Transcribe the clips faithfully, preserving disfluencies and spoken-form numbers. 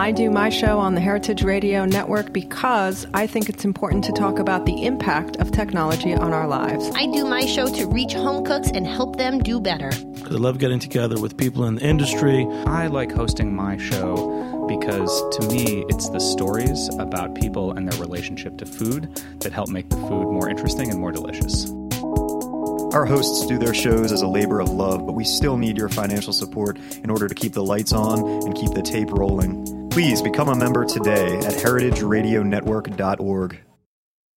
I do my show on the Heritage Radio Network because I think it's important to talk about the impact of technology on our lives. I do my show to reach home cooks and help them do better. I love getting together with people in the industry. I like hosting my show because, to me, it's the stories about people and their relationship to food that help make the food more interesting and more delicious. Our hosts do their shows as a labor of love, but we still need your financial support in order to keep the lights on and keep the tape rolling. Please become a member today at heritage radio network dot org.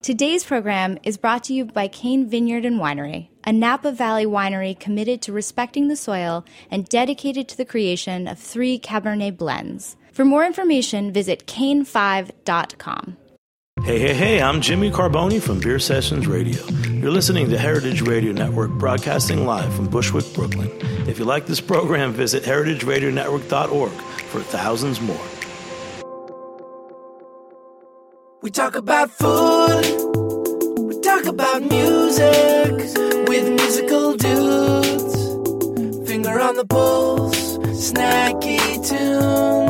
Today's program is brought to you by Kane Vineyard and Winery, a Napa Valley winery committed to respecting the soil and dedicated to the creation of three Cabernet blends. For more information, visit Kane five dot com. Hey, hey, hey, I'm Jimmy Carboni from Beer Sessions Radio. You're listening to Heritage Radio Network, broadcasting live from Bushwick, Brooklyn. If you like this program, visit heritage radio network dot org for thousands more. We talk about food, we talk about music, with musical dudes, finger on the pulse, snacky tunes.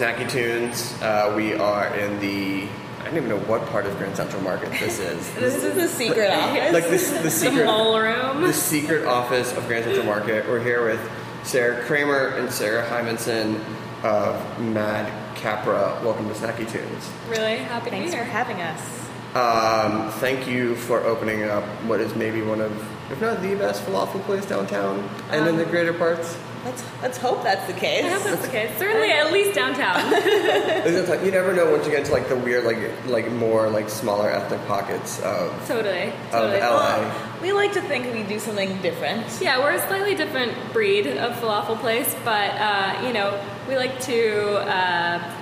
Snacky Tunes. Uh, we are in the, I don't even know what part of Grand Central Market this is. This is the secret but, office. Like this, the secret the mole room. The secret office of Grand Central Market. We're here with Sarah Kramer and Sarah Hymanson of Mad Capra. Welcome to Snacky Tunes. Really happy to Thanks be here. Thanks for having us. Um, thank you for opening up what is maybe one of, if not the best falafel place downtown and um, in the greater parts. Let's let's hope that's the case. I hope that's the case. Certainly, at least downtown. You never know once you get into like the weird, like like more like smaller ethnic pockets of totally of totally. L A. We like to think we do something different. Yeah, we're a slightly different breed of falafel place, but uh, you know we like to uh,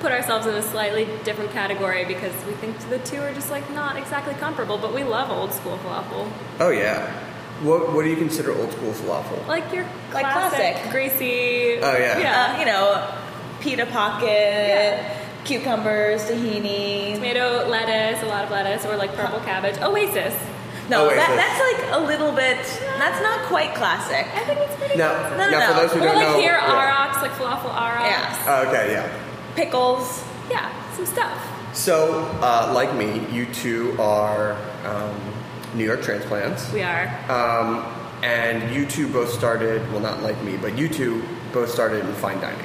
put ourselves in a slightly different category because we think the two are just like not exactly comparable. But we love old school falafel. Oh yeah. What what do you consider old school falafel? Like your classic, like classic. Greasy. Oh yeah. Yeah, uh, you know, pita pocket, yeah. cucumbers, tahini, tomato, lettuce, a lot of lettuce, or like purple cabbage. Oasis. No, Oasis. That, that's like a little bit. That's not quite classic. I think it's pretty. No, classic. no, no. no. For those who don't or like know, here yeah. araks, like falafel araks. Yeah. Oh, okay, yeah. Pickles. Yeah, some stuff. So, uh, like me, you two are. Um, New York transplants. We are. Um, and you two both started, well, not like me, but you two both started in fine dining.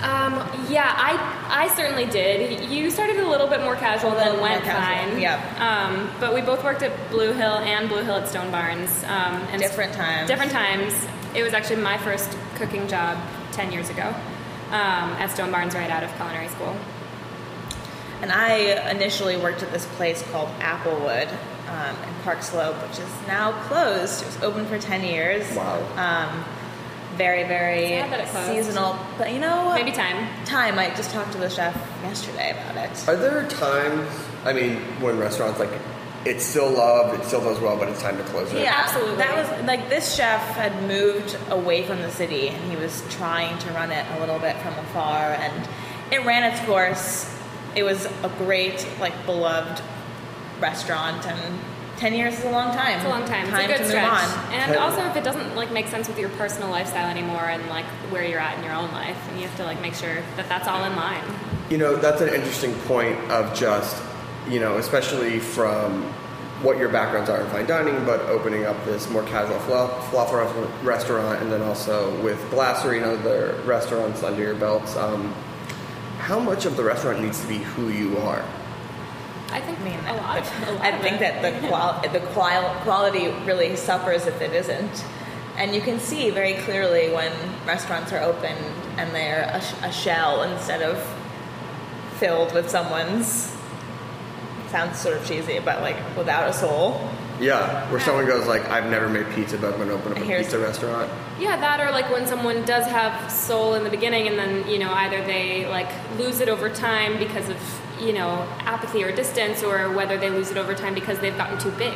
Um, yeah, I I certainly did. You started a little bit more casual than went casual. fine. Yep. Um, but we both worked at Blue Hill and Blue Hill at Stone Barns. Um, and different times. Different times. It was actually my first cooking job ten years ago um, at Stone Barns right out of culinary school. And I initially worked at this place called Applewood. Um, in Park Slope, which is now closed. It was open for ten years. Wow. Um, very, very seasonal. But you know, maybe time. Time. I just talked to the chef yesterday about it. Are there times? I mean, when restaurants like it's still loved, it still does well, but it's time to close it. Yeah, absolutely. That was like this chef had moved away from the city, and he was trying to run it a little bit from afar, and it ran its course. It was a great, like, beloved restaurant, and ten years is a long time. It's a long time. Time it's a good to stretch. Move on. And also, if it doesn't like make sense with your personal lifestyle anymore, and like where you're at in your own life, and you have to like make sure that that's all in line. You know, that's an interesting point of just, you know, especially from what your backgrounds are in fine dining, but opening up this more casual falafel restaurant, and then also with Glasserie and other restaurants under your belts. Um, how much of the restaurant needs to be who you are? I think I mean, a lot. Of, a lot I of think it. that the, qual- the qual- quality really suffers if it isn't. And you can see very clearly when restaurants are open and they're a, sh- a shell instead of filled with someone's, sounds sort of cheesy, but like without a soul. Yeah, where someone goes like, I've never made pizza, but I'm going to open up a Here's, pizza restaurant. Yeah, that or like when someone does have soul in the beginning and then, you know, either they like lose it over time because of, you know, apathy or distance, or whether they lose it over time because they've gotten too big,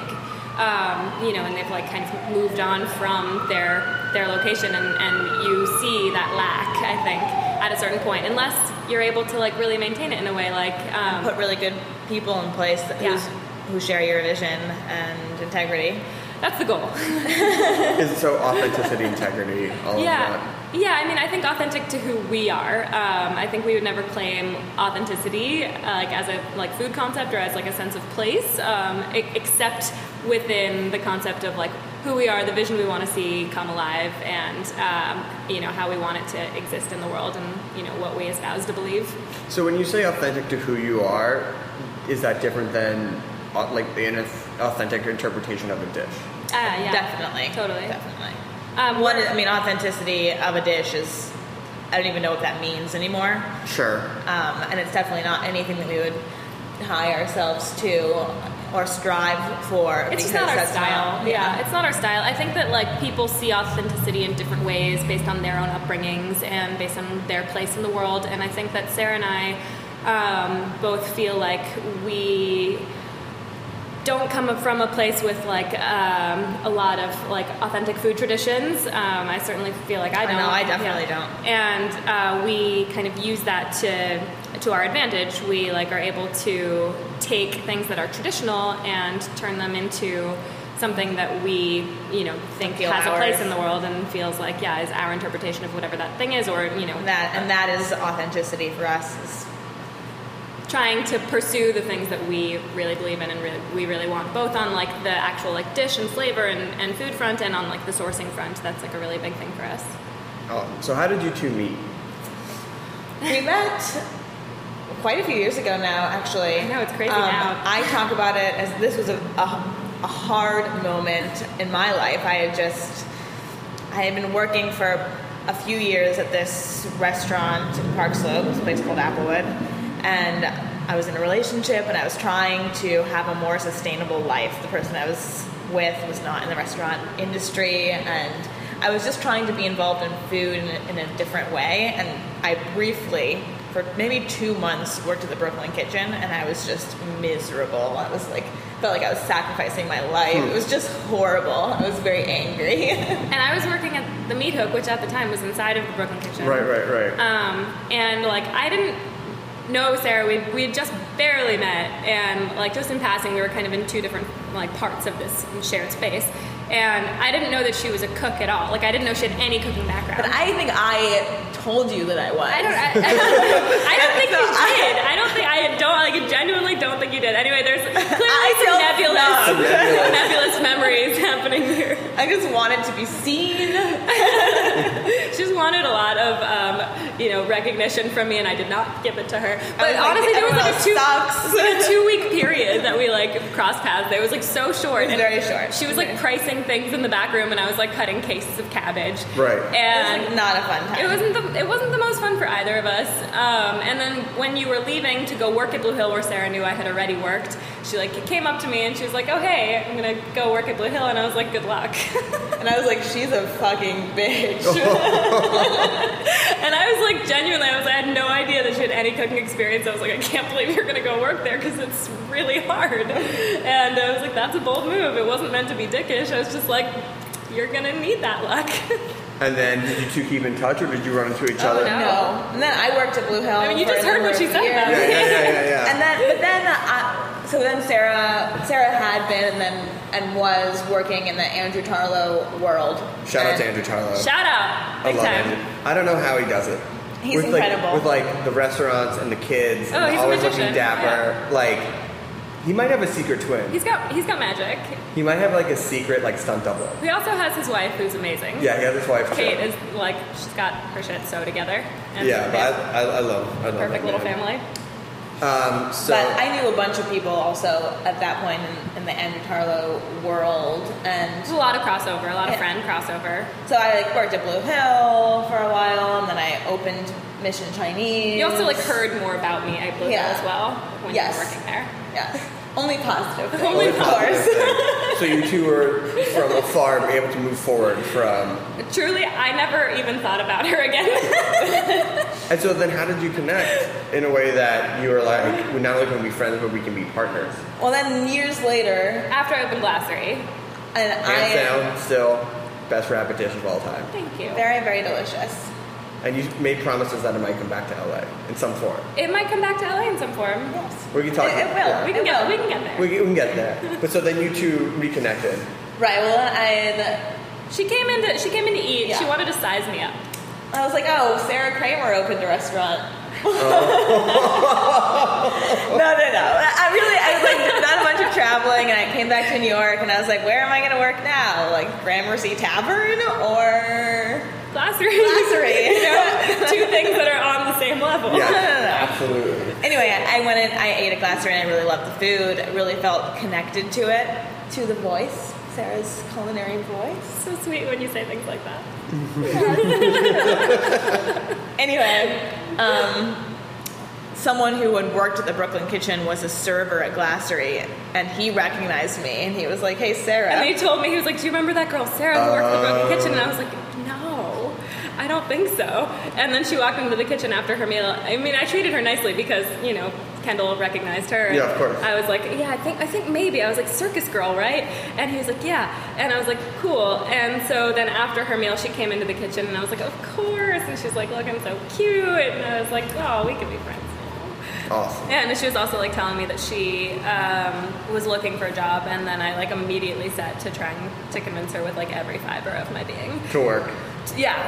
um, you know, and they've like kind of moved on from their their location, and, and you see that lack, I think, at a certain point, unless you're able to like really maintain it in a way like... Um, put really good people in place that yeah. who share your vision and integrity. That's the goal. It's so authenticity, integrity, all yeah. of that. Yeah, I mean, I think authentic to who we are. Um, I think we would never claim authenticity uh, like as a like food concept or as like a sense of place, um, except within the concept of like who we are, the vision we want to see come alive, and um, you know how we want it to exist in the world, and you know what we espouse to believe. So, when you say authentic to who you are, is that different than like the authentic interpretation of a dish? Uh, yeah, definitely, totally, definitely. Um, One, I mean, authenticity of a dish is, I don't even know what that means anymore. Sure. Um, and it's definitely not anything that we would tie ourselves to or strive for. It's just not our style. Not, yeah. yeah, it's not our style. I think that, like, people see authenticity in different ways based on their own upbringings and based on their place in the world. And I think that Sarah and I um, both feel like we... don't come from a place with like um, a lot of like authentic food traditions. Um, I certainly feel like I don't. No, I definitely yeah. don't. And uh, we kind of use that to to our advantage. We like are able to take things that are traditional and turn them into something that we, you know, think has ours. a place in the world and feels like, yeah, is our interpretation of whatever that thing is, or, you know. That, and that is authenticity for us, is trying to pursue the things that we really believe in and really, we really want, both on, like, the actual, like, dish and flavor and, and food front, and on, like, the sourcing front. That's, like, a really big thing for us. Oh, so how did you two meet? We met quite a few years ago now, actually. I know, it's crazy um, now. I talk about it as this was a, a a hard moment in my life. I had just, I had been working for a few years at this restaurant in Park Slope, this place called Applewood, and I was in a relationship and I was trying to have a more sustainable life. The person I was with was not in the restaurant industry, and I was just trying to be involved in food in a, in a different way. And I briefly, for maybe two months, worked at the Brooklyn Kitchen, and I was just miserable. I was like, felt like I was sacrificing my life. It was just horrible. I was very angry. And I was working at the Meat Hook, which at the time was inside of the Brooklyn Kitchen. Right, right, right. Um, and, like, I didn't know Sarah. We we had just barely met, and, like, just in passing, we were kind of in two different, like, parts of this shared space. And I didn't know that she was a cook at all. Like, I didn't know she had any cooking background. But I think I told you that I was. I don't, I, I don't, I don't think so you I, did. I don't think, I don't, like, genuinely don't think you did. Anyway, there's clearly some nebulous, some nebulous memories happening here. I just wanted to be seen. She just wanted a lot of, um, you know, recognition from me, and I did not give it to her. But honestly, like, there was, like, a, two, like, a two-week period that we, like, crossed paths. It was, like, so short. It was very short. She was, like, okay. pricing things in the back room, and I was, like, cutting cases of cabbage. Right. And it was not a fun time. It wasn't the, it wasn't the most fun for either of us. Um, and then when you were leaving to go work at Blue Hill, where Sarah knew I had already worked, she, like, came up to me and she was like, "Oh, hey, I'm gonna go work at Blue Hill," and I was like, "Good luck." And I was like, "She's a fucking bitch." And I was like, genuinely, I was, I had no idea that she had any cooking experience. I was like, "I can't believe you're gonna go work there because it's really hard." And I was like, "That's a bold move. It wasn't meant to be dickish." I was just like, "You're gonna need that luck." And then, did you two keep in touch, or did you run into each oh, other? No. no. And then I worked at Blue Hill. I mean, you just heard what she said about it. Yeah, yeah, yeah, yeah. And then, but then, I, so then Sarah, Sarah had been, and then and was working in the Andrew Tarlow world. Shout and out to Andrew Tarlow. Shout out. I love Andrew. I don't know how he does it. He's with incredible. Like, with like the restaurants and the kids, oh, and he's always a looking dapper, yeah. like. He might have a secret twin. He's got he's got magic. He might have, like, a secret, like, stunt double. He also has his wife, who's amazing. Yeah, he has his wife. Kate is, like, she's got her shit sewed together. And yeah, I, I, I love. I love perfect little family. Um, so but I knew a bunch of people also at that point in, in the Andrew Tarlow world, and there's a lot of crossover, a lot of yeah. friend crossover. So I, like, worked at Blue Hill for a while, and then I opened Mission Chinese. You also, like, heard more about me at Blue yeah. Hill as well when yes. you were working there. Yeah. Only positive. Things. Only, of course. So you two were from afar able to move forward from. Truly, I never even thought about her again. And so then, how did you connect in a way that you were like, we not only can be friends, but we can be partners? Well, then years later, after I opened Glasserie, and hands down, still best rabbit dish of all time. Thank you. Very, very delicious. And you made promises that it might come back to L A in some form. It might come back to L A in some form. Yes. We can talk. It, it will. Yeah. We can it get. Will. We can get there. We can, we can get there. But so then you two reconnected. Right. Well, I. She came in to. She came in to eat. Yeah. She wanted to size me up. I was like, "Oh, Sarah Kramer opened a restaurant." Oh. no, no, no. I really. I was like, done a bunch of traveling, and I came back to New York, and I was like, "Where am I going to work now? Like Gramercy Tavern or?" Glasserie. Glasserie. You know, two things that are on the same level. Yeah, absolutely. Anyway, I went in, I ate at Glasserie, and I really loved the food. I really felt connected to it, to the voice, Sarah's culinary voice. So sweet when you say things like that. Anyway, um, someone who had worked at the Brooklyn Kitchen was a server at Glasserie, and he recognized me, and he was like, "Hey, Sarah." And they told me, he was like, "Do you remember that girl, Sarah, who worked at the Brooklyn Kitchen?" And I was like, "I don't think so." And then she walked into the kitchen after her meal. I mean, I treated her nicely because, you know, Kendall recognized her. Yeah, of course. I was like, "Yeah, I think I think maybe." I was like, "Circus girl, right?" And he was like, "Yeah." And I was like, "Cool." And so then after her meal, she came into the kitchen, and I was like, "Of course." And she's like, "Look, I'm so cute." And I was like, "Oh, we could be friends now." Awesome. Yeah, and she was also like telling me that she um, was looking for a job, and then I like immediately set to trying to convince her with like every fiber of my being to work. Yeah,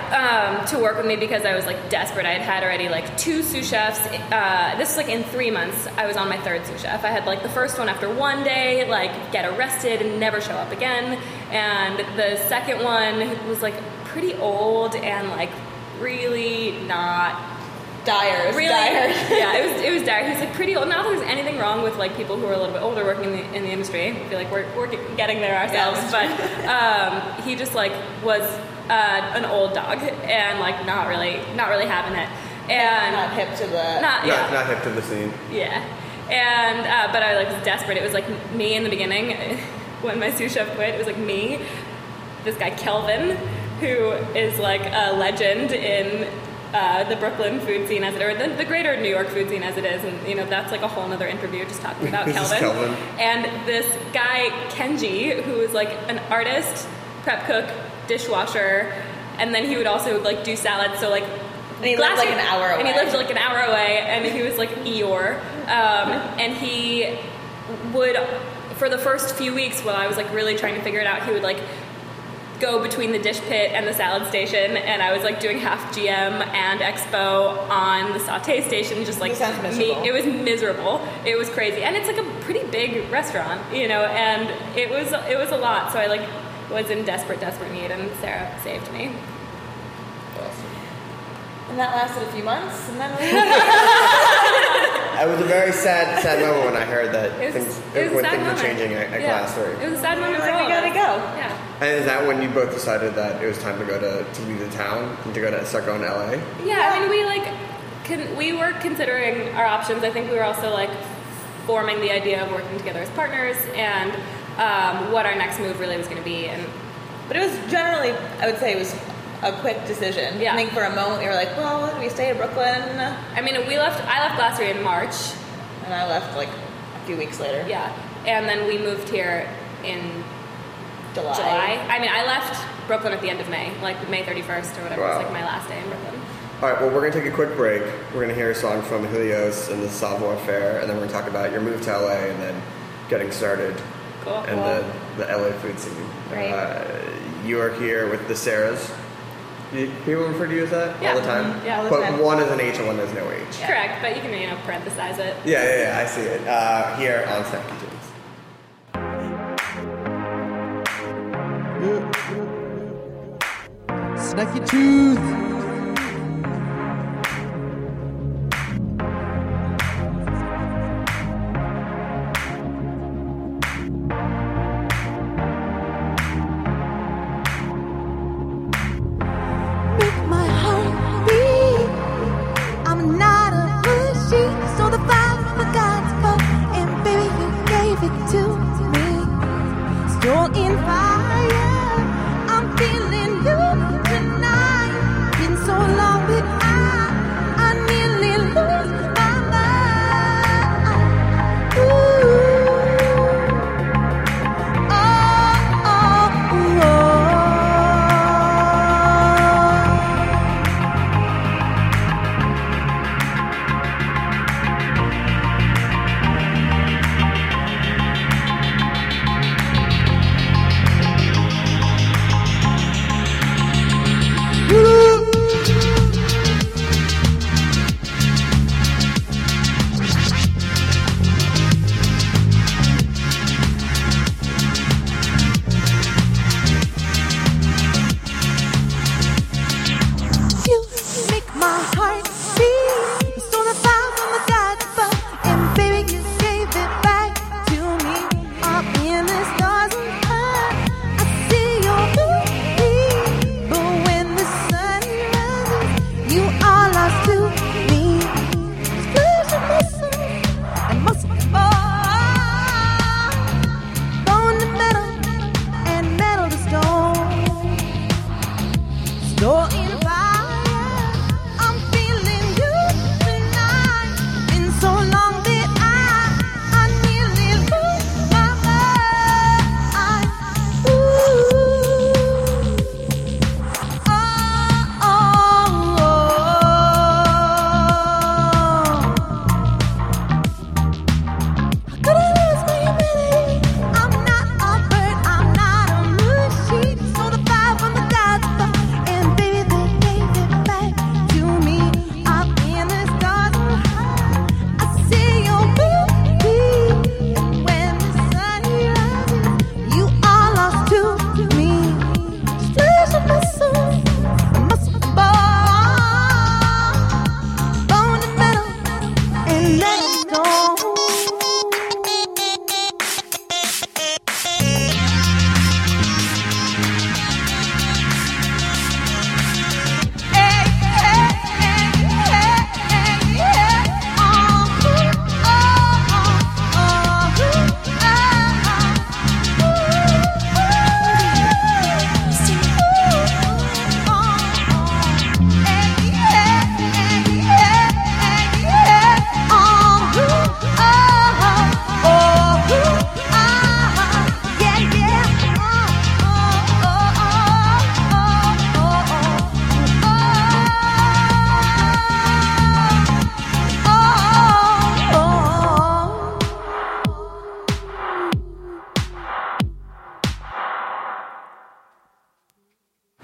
um, to work with me, because I was like desperate. I had had already like two sous chefs. Uh, this was like in three months. I was on my third sous chef. I had like the first one after one day, like get arrested and never show up again. And the second one was like pretty old and like really not dire. Really, dire. Yeah, it was it was dire. He was like pretty old. Not that there's anything wrong with like people who are a little bit older working in the in the industry. I feel like we're we're getting there ourselves. Yeah. But um, he just like was. Uh, an old dog, and like not really, not really having it, and not hip to the, not, yeah. not, not hip to the scene. Yeah, and uh, but I like was desperate. It was like me in the beginning when my sous chef quit. It was like me, this guy Kelvin, who is like a legend in uh, the Brooklyn food scene as it, or the, the greater New York food scene as it is, and you know that's like a whole other interview just talking about Kelvin. Kelvin. And this guy Kenji, who is like an artist, prep cook, dishwasher, and then he would also like do salads. So like, and he lived like an hour away. And he lived like an hour away, and he was like Eeyore. Um, and he would, for the first few weeks while I was like really trying to figure it out, he would like go between the dish pit and the salad station, and I was like doing half G M and expo on the sauté station, just like me. It was miserable. It was crazy, and it's like a pretty big restaurant, you know, and it was it was a lot. So I like. was in desperate, desperate need, and Sarah saved me. Awesome. And that lasted a few months, and then we... It was a very sad, sad moment when I heard that was, things, when things were changing at, at yeah. Glasserie. It was a sad moment. Like, we gotta go. Yeah. And is that when you both decided that it was time to go to, to leave the town and to go to start going to L A? Yeah, yeah. I mean, we like, con- we were considering our options. I think we were also like forming the idea of working together as partners, and. Um, what our next move really was going to be, and but it was generally, I would say, it was a quick decision. Yeah. I think for a moment we were like, well, do we stay in Brooklyn? I mean, we left. I left Glasserie in March, and I left like a few weeks later. Yeah, and then we moved here in July. July. I mean, I left Brooklyn at the end of May, like May thirty-first or whatever. Wow. It was like my last day in Brooklyn. All right, well, we're going to take a quick break. We're going to hear a song from Julios and the Savoir Faire, and then we're going to talk about your move to L A and then getting started. Cool. And the, the L A food scene. Right. Uh, you are here with the Sarahs. You, people refer to you as that yeah. all the time. Yeah, all the but time. One is an H and one is no H. Yeah. Correct, but you can you know parenthesize it. Yeah, yeah, yeah. I see it uh, here on Snack and Tunes. Snacky Tunes. Fire, I'm feeling you tonight. Been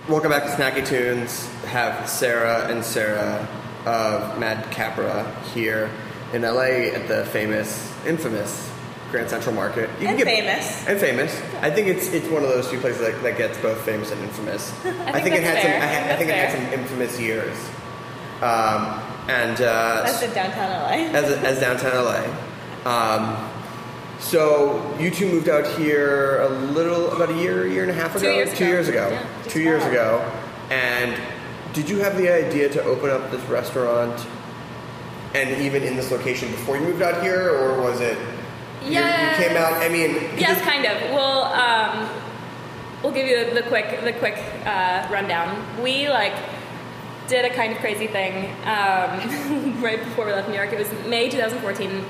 We'll go back to Snacky Tunes, have Sarah and Sarah of Mad Capra here in L A at the famous, infamous Grand Central Market. You and can get, famous. And famous. I think it's it's one of those few places that, that gets both famous and infamous. I think it had some. I think it had some infamous years. Um, and uh, as in downtown L A. as a, as downtown L A. Um, So you two moved out here a little, about a year, year and a half ago? Two years ago. Two years ago. Yeah, Two years ago. And did you have the idea to open up this restaurant and even in this location before you moved out here? Or was it, yes. you, you came out, I mean... Yes, just, kind of. We'll, um, we'll give you the, the quick, the quick uh, rundown. We, like, did a kind of crazy thing um, right before we left New York. It was May twenty fourteen,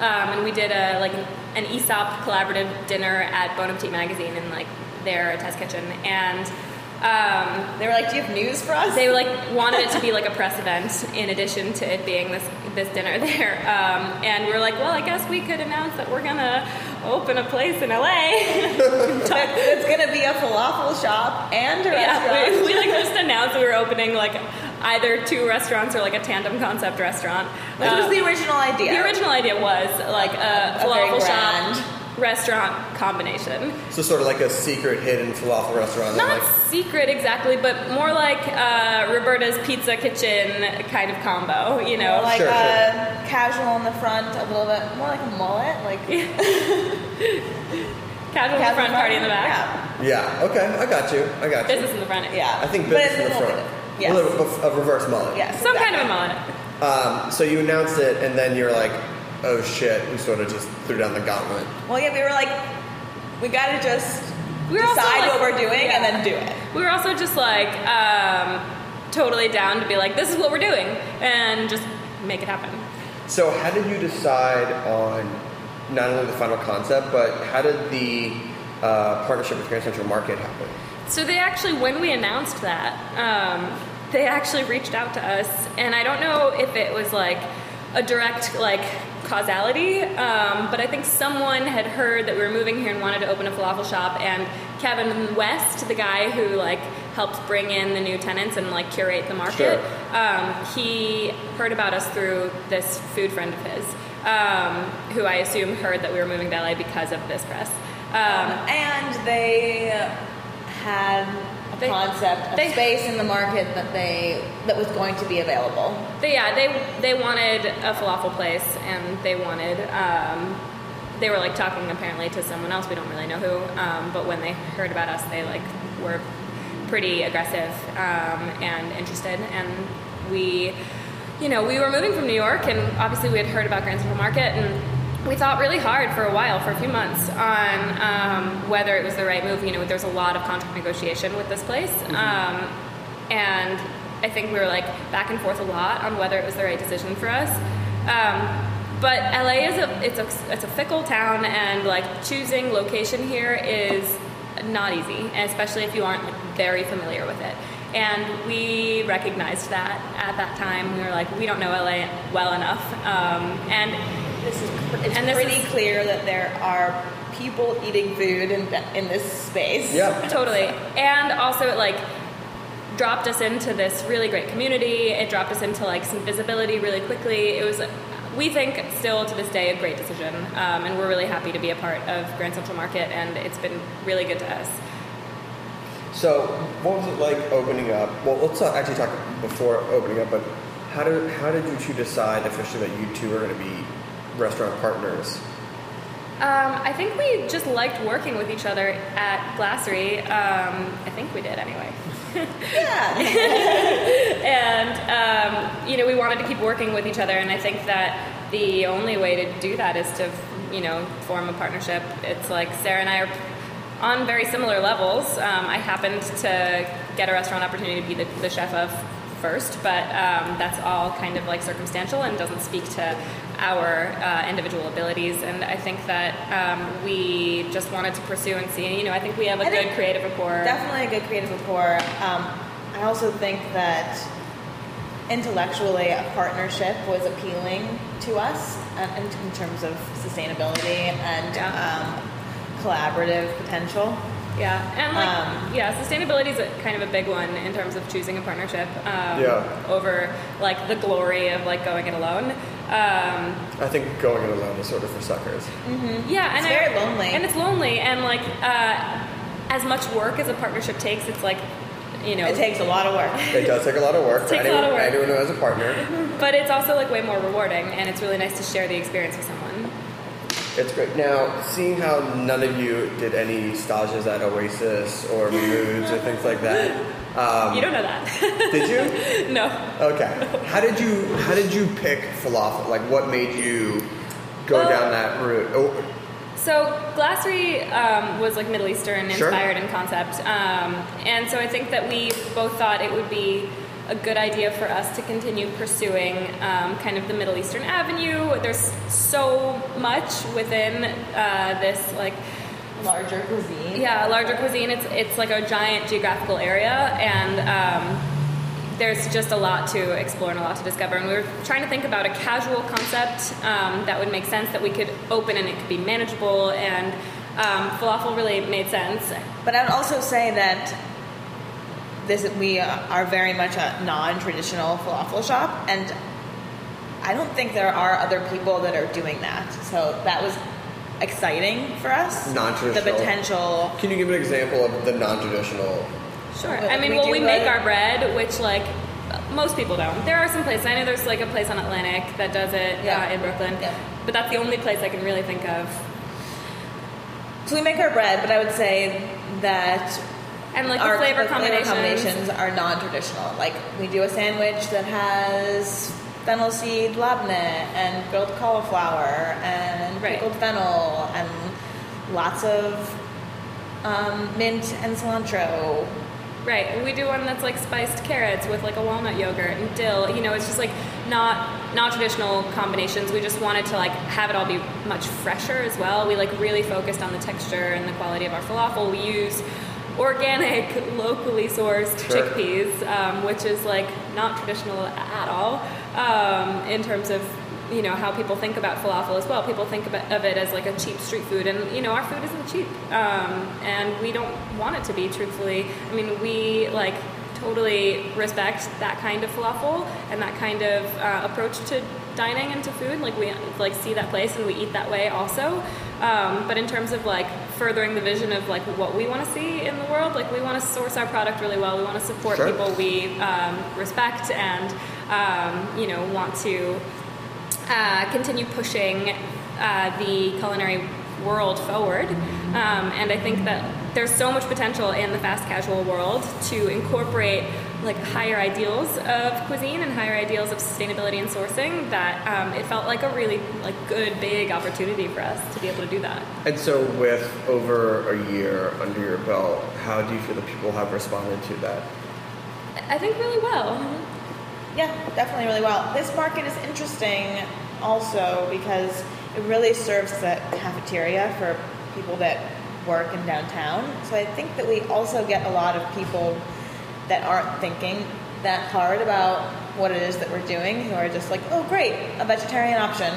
um, and we did a, like... an E S O P collaborative dinner at Bon Appetit magazine and like their test kitchen, and um, they were like, "Do you have news for us?" They like wanted it to be like a press event in addition to it being this this dinner there, um, and we were like, "Well, I guess we could announce that we're gonna open a place in L A. It's gonna be a falafel shop and a yeah, restaurant." We, we like just announced we were opening like either two restaurants or like a tandem concept restaurant. Which um, was the original idea. The original idea was like a, a falafel shop restaurant combination. So sort of like a secret hidden falafel restaurant. Not like secret exactly, but more like uh, Roberta's Pizza Kitchen kind of combo, you know. More like sure, a sure. casual in the front, a little bit more like a mullet, like yeah. casual, casual in the front, party in the back. Yeah. yeah, okay, I got you. I got you. Business in the front, yeah. I think business in the front. Yes. A little a reverse mullet. Yes, some exactly. kind of a mullet. Um, so you announced it, and then you're like, "Oh shit!" We sort of just threw down the gauntlet. Well, yeah, we were like, "We gotta just we were decide like, what we're doing yeah. and then do it." We were also just like um, totally down to be like, "This is what we're doing," and just make it happen. So, how did you decide on not only the final concept, but how did the uh, partnership with Grand Central Market happen? So they actually, when we announced that, um, they actually reached out to us, and I don't know if it was like a direct like causality, um, but I think someone had heard that we were moving here and wanted to open a falafel shop, and Kevin West, the guy who like helps bring in the new tenants and like curate the market, sure. um, he heard about us through this food friend of his, um, who I assume heard that we were moving to L A because of this press. Um, and they... had a they, concept, a they, space in the market that they that was going to be available. They, yeah, they they wanted a falafel place, and they wanted um, they were like talking apparently to someone else. We don't really know who, um, but when they heard about us, they like were pretty aggressive um, and interested. And we, you know, we were moving from New York, and obviously we had heard about Grand Central Market and. We thought really hard for a while, for a few months, on um, whether it was the right move. You know, there's a lot of contract negotiation with this place. Mm-hmm. Um, and I think we were, like, back and forth a lot on whether it was the right decision for us. Um, but L A is a it's, a, it's a fickle town, and, like, choosing location here is not easy, especially if you aren't like, very familiar with it. And we recognized that at that time. We were like, we don't know L A well enough. Um, and... This is it's and this pretty is, clear that there are people eating food in in this space. Yeah, totally. And also, it like dropped us into this really great community. It dropped us into like some visibility really quickly. It was, we think, still to this day, a great decision. Um, and we're really happy to be a part of Grand Central Market, and it's been really good to us. So, what was it like opening up? Well, let's not actually talk before opening up, but how did how did you two decide officially that you two are going to be restaurant partners? Um, I think we just liked working with each other at Glasserie. Um, I think we did anyway. Yeah. And, um, you know, we wanted to keep working with each other, and I think that the only way to do that is to, you know, form a partnership. It's like Sarah and I are on very similar levels. Um, I happened to get a restaurant opportunity to be the, the chef of first, but um, that's all kind of like circumstantial and doesn't speak to our uh, individual abilities, and I think that um, we just wanted to pursue and see. You know, I think we have a I good creative rapport. Definitely a good creative rapport. Um, I also think that intellectually a partnership was appealing to us uh, in, in terms of sustainability and yeah. um, collaborative potential. Yeah, and like, um, yeah, sustainability is kind of a big one in terms of choosing a partnership um, yeah. over like the glory of like going it alone. Um, I think going it alone is sort of for suckers. Mm-hmm. Yeah, and it's very I, lonely, and it's lonely, and like uh, as much work as a partnership takes, it's like. You know, it takes a lot of work. It does take a lot of work. It takes anyone, a lot of work. Anyone who has a partner. But it's also like way more rewarding, and it's really nice to share the experience with someone. It's great. Now, seeing how none of you did any stages at Oasis or Moods or things like that, um, you don't know that. Did you? No. Okay. No. How did you How did you pick falafel? Like, what made you go well, down that route? Oh. So Glasserie um, was like Middle Eastern inspired sure. in concept, um, and so I think that we both thought it would be a good idea for us to continue pursuing um, kind of the Middle Eastern avenue. There's so much within uh, this like larger cuisine. Yeah, larger cuisine. It's it's like a giant geographical area, and um, there's just a lot to explore and a lot to discover. And we were trying to think about a casual concept um, that would make sense, that we could open and it could be manageable, and um, falafel really made sense. But I'd also say that this we are very much a non-traditional falafel shop, and I don't think there are other people that are doing that. So that was exciting for us. Non-traditional. The potential. Can you give an example of the non-traditional? Sure. I mean, we well, we good. make our bread, which, like, most people don't. There are some places. I know there's, like, a place on Atlantic that does it yeah. uh, in Brooklyn. Yeah. But that's the only place I can really think of. So we make our bread, but I would say that and like our the flavor, the combinations. flavor combinations are non-traditional. Like, we do a sandwich that has fennel seed labneh and grilled cauliflower and pickled right. fennel and lots of um, mint and cilantro. Right. We do one that's like spiced carrots with like a walnut yogurt and dill. You know, it's just like not not traditional combinations. We just wanted to like have it all be much fresher as well. We like really focused on the texture and the quality of our falafel. We use organic, locally sourced sure. chickpeas, um, which is like not traditional at all um, in terms of, you know, how people think about falafel as well. People think about, of it as like a cheap street food, and, you know, our food isn't cheap, um, and we don't want it to be, truthfully. I mean, we like totally respect that kind of falafel and that kind of uh, approach to dining and to food. Like, we like see that place and we eat that way also. Um, but in terms of like furthering the vision of like what we want to see in the world, like we want to source our product really well. We want to support sure. people we um, respect and um, you know want to uh, continue pushing uh, the culinary world forward. Um, and I think that there's so much potential in the fast casual world to incorporate like higher ideals of cuisine and higher ideals of sustainability and sourcing, that um, it felt like a really like good big opportunity for us to be able to do that. And so with over a year under your belt, how do you feel that people have responded to that? I think really well. Mm-hmm. Yeah, definitely really well. This market is interesting also because it really serves the cafeteria for people that work in downtown. So I think that we also get a lot of people that aren't thinking that hard about what it is that we're doing, who are just like, oh, great, a vegetarian option.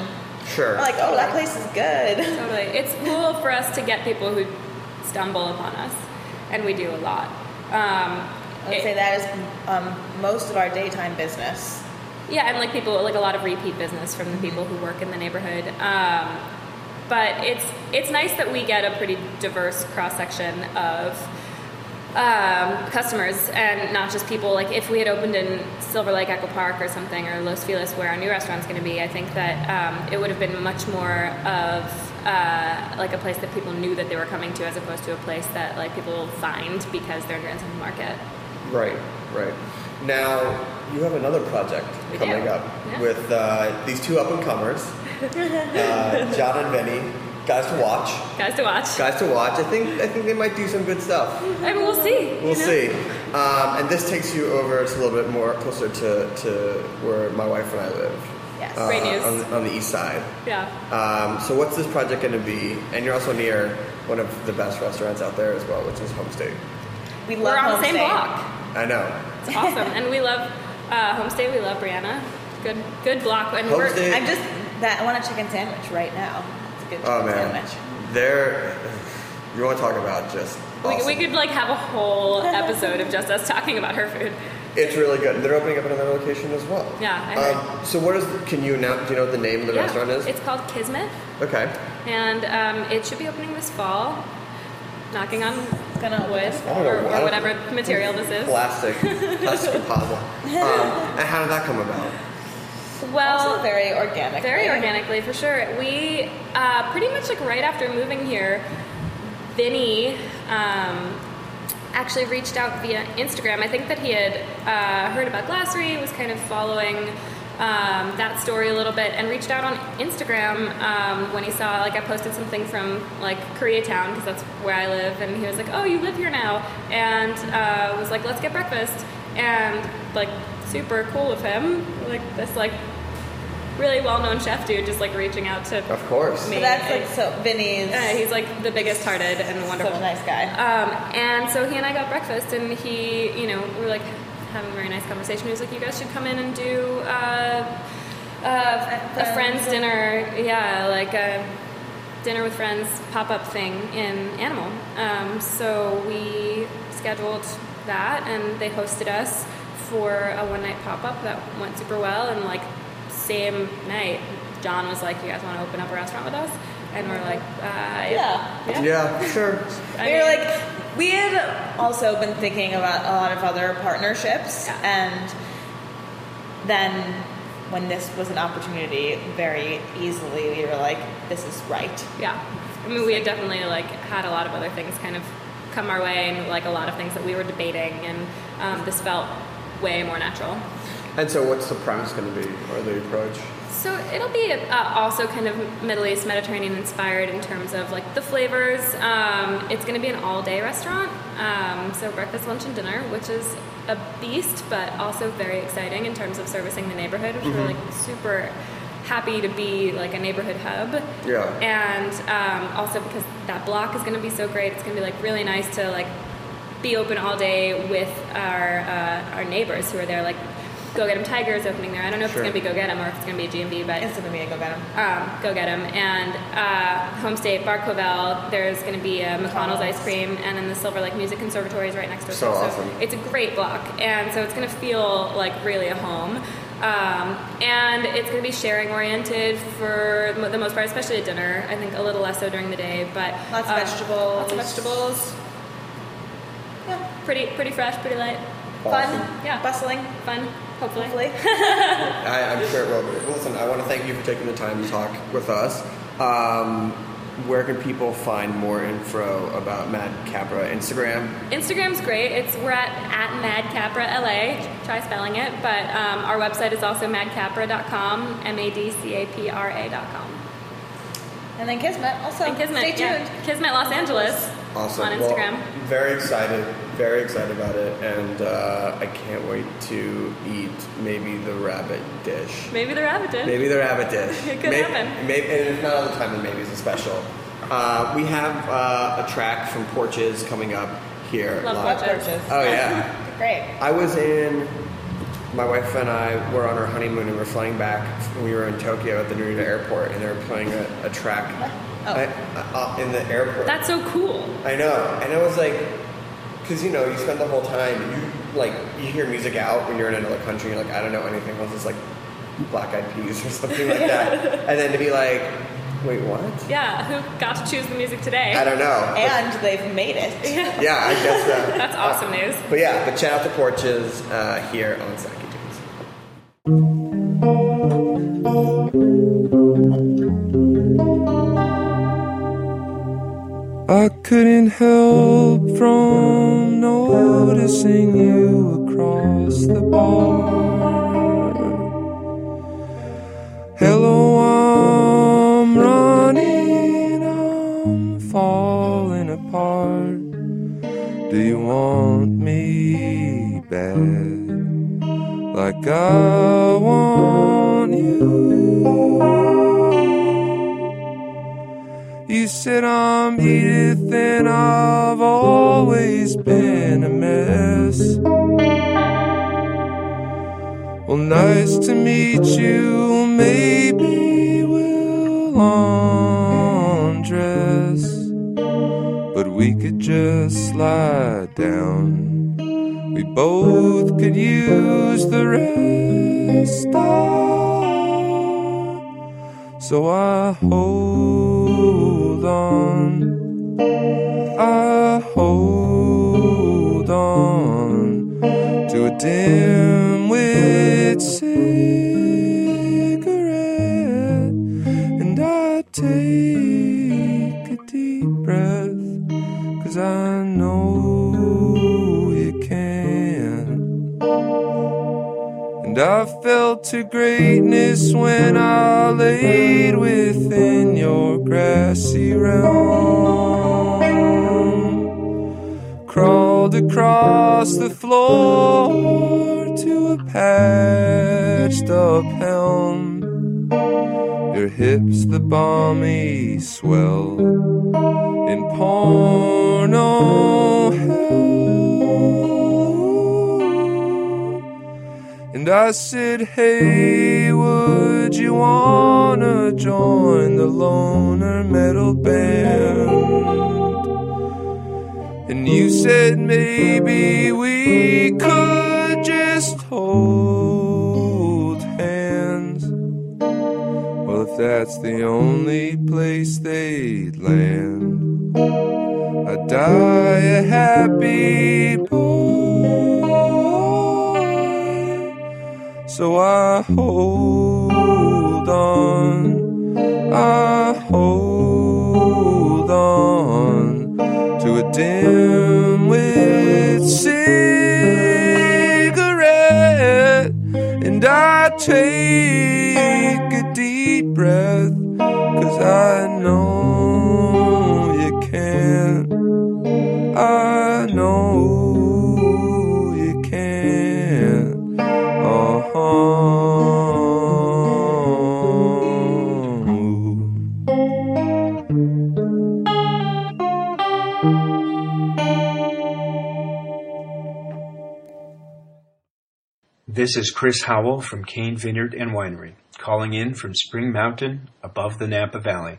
Sure. We're like, oh, totally. That place is good. Totally. It's cool for us to get people who stumble upon us, and we do a lot. Um, I would it, say that is um, most of our daytime business. Yeah, and like people, like a lot of repeat business from the people who work in the neighborhood. Um, but it's it's nice that we get a pretty diverse cross-section of Um, customers, and not just people. Like, if we had opened in Silver Lake, Echo Park or something, or Los Feliz, where our new restaurant's going to be, I think that um, it would have been much more of uh, like a place that people knew that they were coming to, as opposed to a place that like people will find because they're in Grand Central Market. Right, right. Now, you have another project we coming do. up yeah. with uh, these two up-and-comers, uh, John and Vinny. Guys to watch. Guys to watch. Guys to watch. I think I think they might do some good stuff. I mean, we'll see. We'll you know? see. Um, and this takes you over. It's a little bit more closer to, to where my wife and I live. Yes. Uh, Great news. On, on the east side. Yeah. Um, so what's this project going to be? And you're also near one of the best restaurants out there as well, which is Homestay. We love Homestay. We're on Homestay. The same block. I know. It's awesome. And we love uh, Homestay. We love Brianna. Good good block. And we're, I'm just that I want a chicken sandwich right now. Good oh man, sandwich. They're you want to talk about just awesome. We, we could like have a whole episode of just us talking about her food. It's really good. They're opening up another location as well. Yeah, I heard. Um, so what is, can you now, do you know what the name of the yeah, restaurant is? It's called Kismet. Okay. And um, it should be opening this fall. Knocking on gonna wood or, or whatever material this is. Plastic. Plastic composite. Um, and how did that come about? Well, also very organically. Very organically, for sure. We, uh, pretty much like right after moving here, Vinny, um... actually reached out via Instagram. I think that he had uh, heard about Glasserie, was kind of following um, that story a little bit, and reached out on Instagram um, when he saw, like, I posted something from, like, Koreatown, because that's where I live, and he was like, oh, you live here now, and uh, was like, let's get breakfast, and, like, super cool of him, like, this, like, really well-known chef dude just, like, reaching out to Of course. Me. So that's, like, so Vinny's... Uh, he's, like, the biggest-hearted and wonderful. So nice guy. Um, and so he and I got breakfast, and he, you know, we were, like, having a very nice conversation. He was like, you guys should come in and do uh, uh, a friend's dinner. Yeah, like a dinner with friends pop-up thing in Animal. Um, so we scheduled that, and they hosted us for a one-night pop-up that went super well, and, like, same night, John was like, you guys want to open up a restaurant with us? And we're like, uh, yeah. Yeah, yeah sure. We were like, we had also been thinking about a lot of other partnerships, yeah. and then when this was an opportunity, very easily, we were like, this is right. Yeah. I mean, we had definitely, like, had a lot of other things kind of come our way, and, like, a lot of things that we were debating, and um, this felt way more natural. And so what's the premise going to be, or the approach? So it'll be uh, also kind of Middle East, Mediterranean inspired in terms of, like, the flavors. Um, it's going to be an all-day restaurant, um, so breakfast, lunch, and dinner, which is a beast, but also very exciting in terms of servicing the neighborhood, which mm-hmm. we're, like, super happy to be, like, a neighborhood hub. Yeah. And um, also because that block is going to be so great, it's going to be, like, really nice to, like, be open all day with our uh, our neighbors who are there, like, Go Get 'em Tigers opening there. I don't know if sure. it's going to be Go Get 'em or if it's going to be G M B, but... It's going to be a Go Get 'em. Um, Go Get 'em. And uh, Homestay, Bar Covell, there's going to be a McConnell's Ice Cream, and then the Silver Lake Music Conservatory is right next to us. So awesome. It's a great block, and so it's going to feel like really a home. Um, and it's going to be sharing-oriented for the most part, especially at dinner. I think a little less so during the day, but... Lots of um, vegetables. Lots of vegetables. Yeah. Pretty, pretty fresh, pretty light. Awesome. Fun. Yeah. Bustling. Fun. Hopefully. Hopefully. I, I'm sure it will. But listen, I want to thank you for taking the time to talk with us. Um, where can people find more info about Mad Capra? Instagram? Instagram's great. It's We're at, at Mad Capra L A. Try spelling it. But um, our website is also mad capra dot com, M A D C A P R A dot com. And then Kismet also. And Kismet, Stay tuned. Yeah. Kismet Los Angeles. Awesome. On Instagram. Well, very excited. Very excited about it, and uh, I can't wait to eat maybe the rabbit dish. Maybe the rabbit dish. Maybe the rabbit dish. It could maybe, happen. Maybe, and if not all the time, then maybe it's a special. Uh, we have uh, a track from Porches coming up here. Love live. Porches. Oh, yeah. Great. I was in... My wife and I were on our honeymoon, and we were flying back. We were in Tokyo at the Narita airport, and they were playing a, a track oh. I, I, in the airport. That's so cool. I know. And I was like... Because, you know, you spend the whole time, you like you hear music out when you're in another country, you're like, I don't know anything else, it's like Black Eyed Peas or something like that. And then to be like, wait, what? Yeah, who got to choose the music today? I don't know. And but, they've made it. Yeah, yeah I guess so. That's awesome uh, news. But yeah, but shout out to Porches uh, here on Sacky Tunes. I couldn't help from noticing you across the bar. Hello, I'm running, I'm falling apart. Do you want me bad, like I want you? You said I'm Edith and I've always been a mess. Well, nice to meet you, maybe we'll undress. But we could just slide down. We both could use the rest. So I hold on, I hold on to a dim-witted cigarette, and I take a deep breath, 'cause I know you can. And I fell to greatness when I laid within your grassy realm, crawled across the floor to a patched up helm. Your hips the balmy swell in porno hell. And I said, hey, would you wanna join the loner metal band? And you said maybe we could just hold hands. Well, if that's the only place they'd land, I'd die a happy boy. So I hold on, I hold on to a dim-witted cigarette, and I take a deep breath, 'cause I know you can't, I know you can't, uh-huh. This is Chris Howell from Kane Vineyard and Winery, calling in from Spring Mountain above the Napa Valley.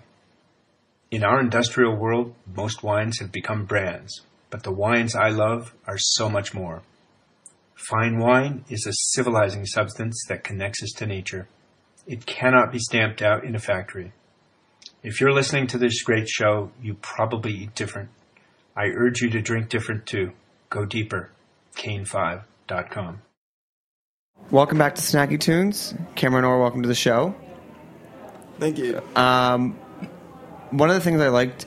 In our industrial world, most wines have become brands, but the wines I love are so much more. Fine wine is a civilizing substance that connects us to nature. It cannot be stamped out in a factory. If you're listening to this great show, you probably eat different. I urge you to drink different too. Go deeper. Kane five dot com. Welcome back to Snacky Tunes. Cameron Orr, welcome to the show. Thank you. Um, one of the things I liked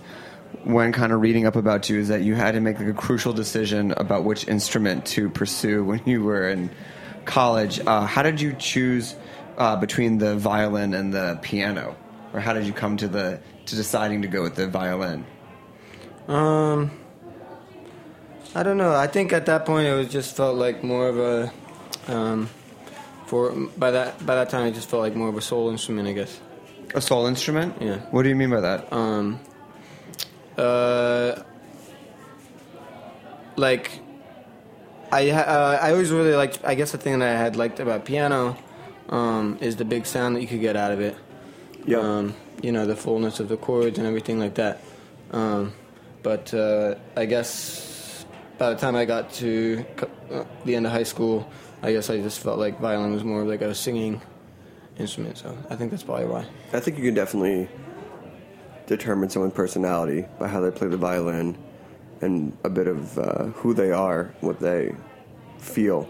when kind of reading up about you is that you had to make like a crucial decision about which instrument to pursue when you were in college. Uh, how did you choose uh, between the violin and the piano? Or how did you come to the to deciding to go with the violin? Um, I don't know. I think at that point it was just felt like more of a... Um, for by that by that time, it just felt like more of a soul instrument, I guess. A soul instrument? Yeah. What do you mean by that? Um, uh, like I uh, I always really liked. I guess the thing that I had liked about piano um, is the big sound that you could get out of it. Yeah. Um, you know, the fullness of the chords and everything like that. Um, but uh, I guess by the time I got to the end of high school, I guess I just felt like violin was more of like a singing instrument, so I think that's probably why. I think you can definitely determine someone's personality by how they play the violin and a bit of uh, who they are, what they feel,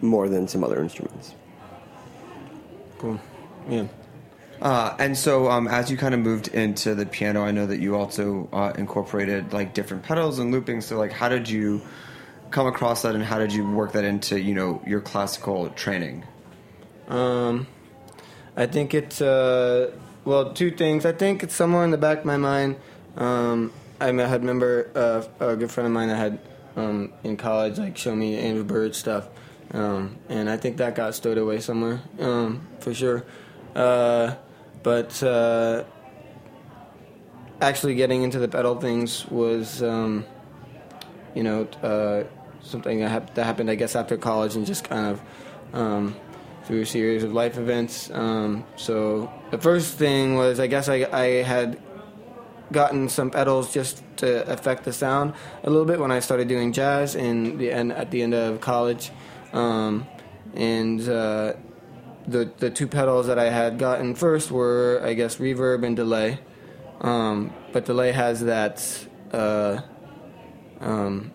more than some other instruments. Cool. Yeah. Uh, and so um, as you kind of moved into the piano, I know that you also uh, incorporated like different pedals and looping, so like how did you come across that, and how did you work that into, you know, your classical training? Um, I think it's, uh, well, two things. I think it's somewhere in the back of my mind. Um, I had remember uh, a good friend of mine that had um, in college, like, show me Andrew Bird stuff, um, and I think that got stowed away somewhere, um, for sure. Uh, but uh, actually getting into the pedal things was, um, you know, uh, something that, hap- that happened, I guess, after college and just kind of um, through a series of life events. Um, so the first thing was, I guess I, I had gotten some pedals just to affect the sound a little bit when I started doing jazz in the end, at the end of college. Um, and uh, the the two pedals that I had gotten first were, I guess, reverb and delay. Um, but delay has that uh, um,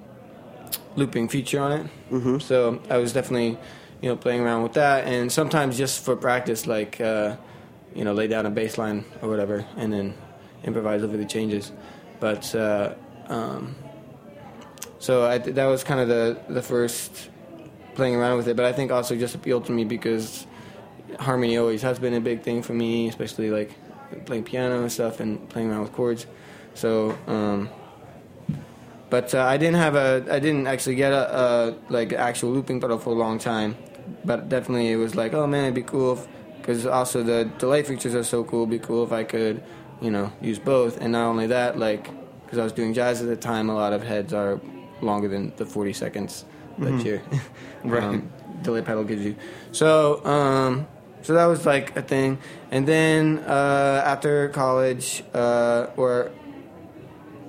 looping feature on it. Mm-hmm. So I was definitely, you know, playing around with that. And sometimes just for practice, like, uh, you know, lay down a bass line or whatever and then improvise over the changes. But uh, um, so I, that was kind of the, the first playing around with it. But I think also just appealed to me because harmony always has been a big thing for me, especially like playing piano and stuff and playing around with chords. So, um, but uh, I didn't have a, I didn't actually get a, a like actual looping pedal for a long time. But definitely it was like, oh man, it'd be cool because also the delay features are so cool. It'd be cool if I could, you know, use both. And not only that, like, because I was doing jazz at the time, a lot of heads are longer than the forty seconds that mm-hmm. you're right. um, delay pedal gives you. So, um, so that was like a thing. And then uh, after college, uh, or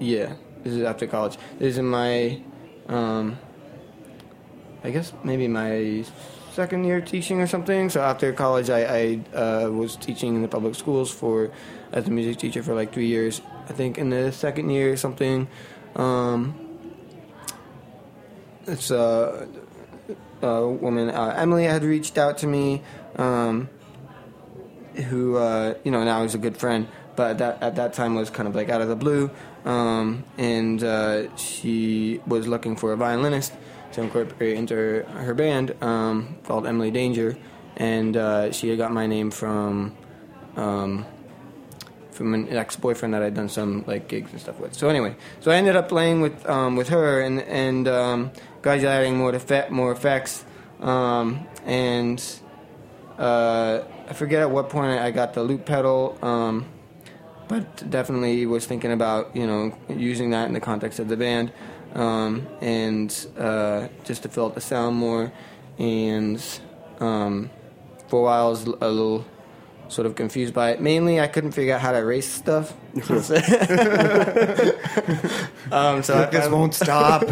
yeah, this is after college. This is in my, um, I guess maybe my second year teaching or something. So after college, I, I uh, was teaching in the public schools for as a music teacher for like three years. I think in the second year or something, um, it's uh, a woman, uh, Emily, had reached out to me. Um, who, uh, you know, now is a good friend, but that, at that time was kind of like out of the blue. Um, and uh, she was looking for a violinist to incorporate into her, her band um, called Emily Danger. And uh, she had got my name from um, from an ex-boyfriend that I'd done some like gigs and stuff with. So anyway, so I ended up playing with um, with her and, and um, gradually adding more, defe- more effects um, and... Uh, I forget at what point I got the loop pedal, um, but definitely was thinking about, you know, using that in the context of the band, um, and uh, just to fill out the sound more. And um, for a while I was a little sort of confused by it. Mainly I couldn't figure out how to erase stuff. um, so I, this I, won't stop.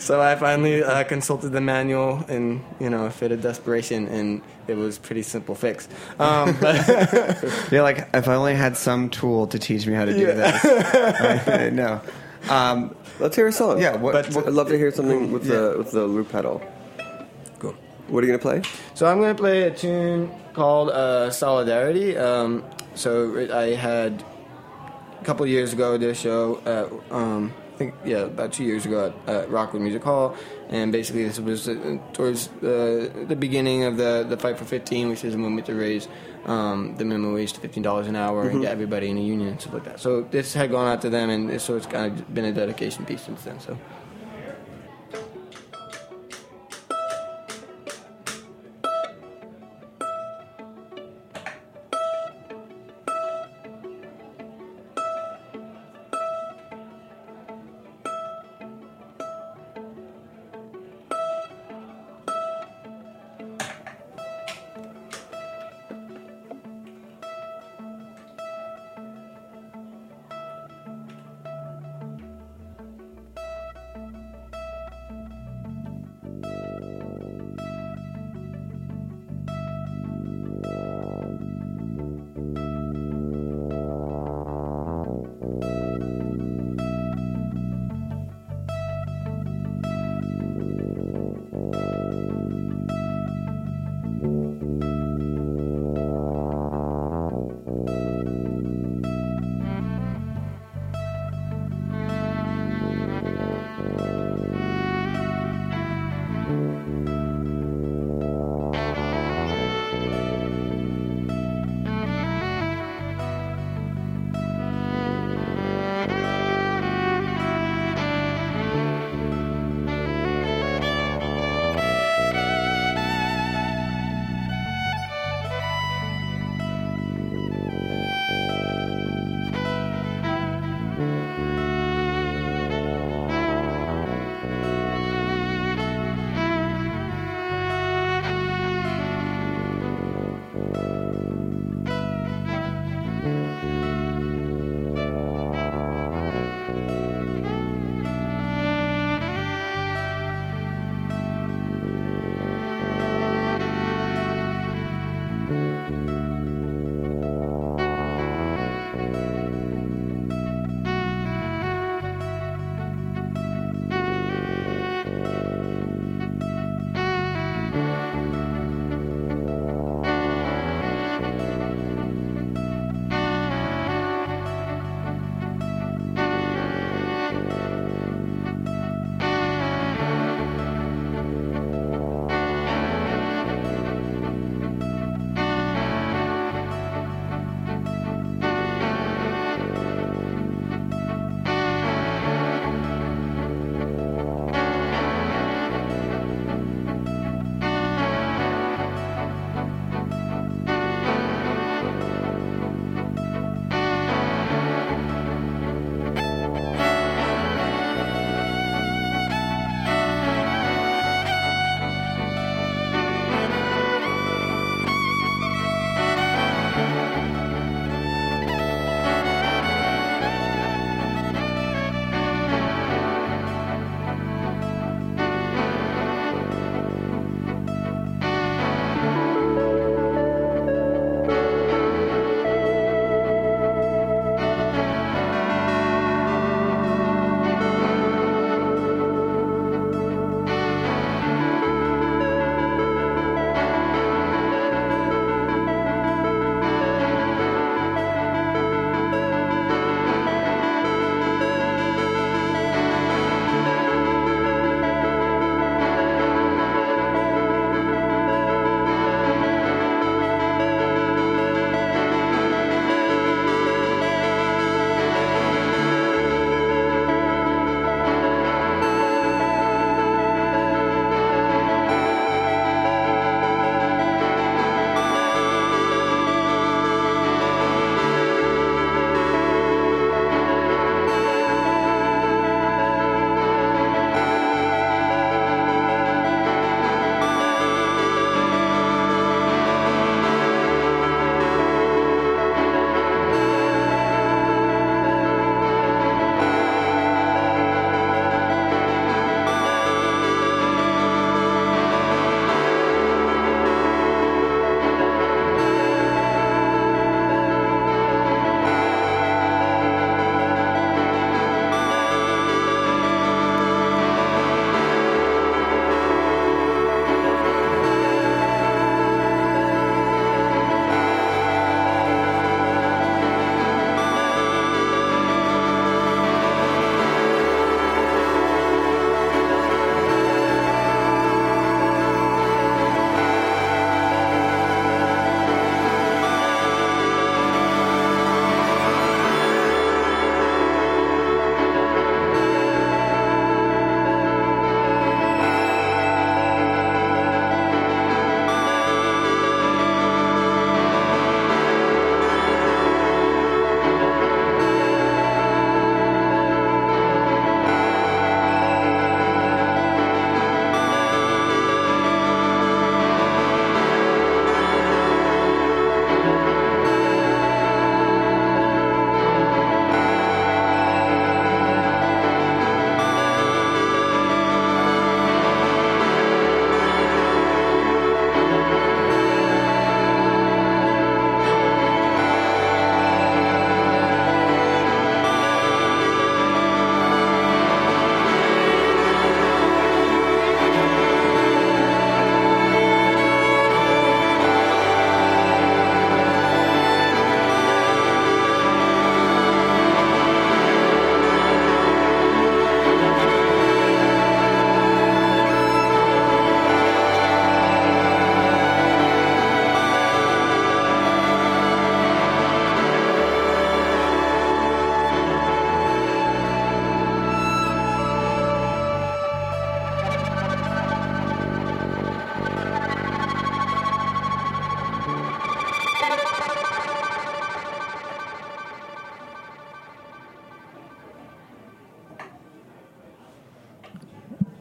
So I finally uh, consulted the manual in, you know, a fit of desperation, and it was a pretty simple fix. Um, but You're like, if I only had some tool to teach me how to do yeah. this. I, I know. Um, Let's hear a song. Yeah, what, but, what, I'd love to hear something with yeah. the with the loop pedal. What are you going to play? So I'm going to play a tune called uh, Solidarity. Um, so I had, a couple years ago, did a show, at, um, I think, yeah, about two years ago at, at Rockwood Music Hall. And basically this was towards the, the beginning of the, the Fight for fifteen, which is a movement to raise um, the minimum wage to fifteen dollars an hour mm-hmm. and get everybody in a union and stuff like that. So this had gone out to them, and so it's kind of been a dedication piece since then, so...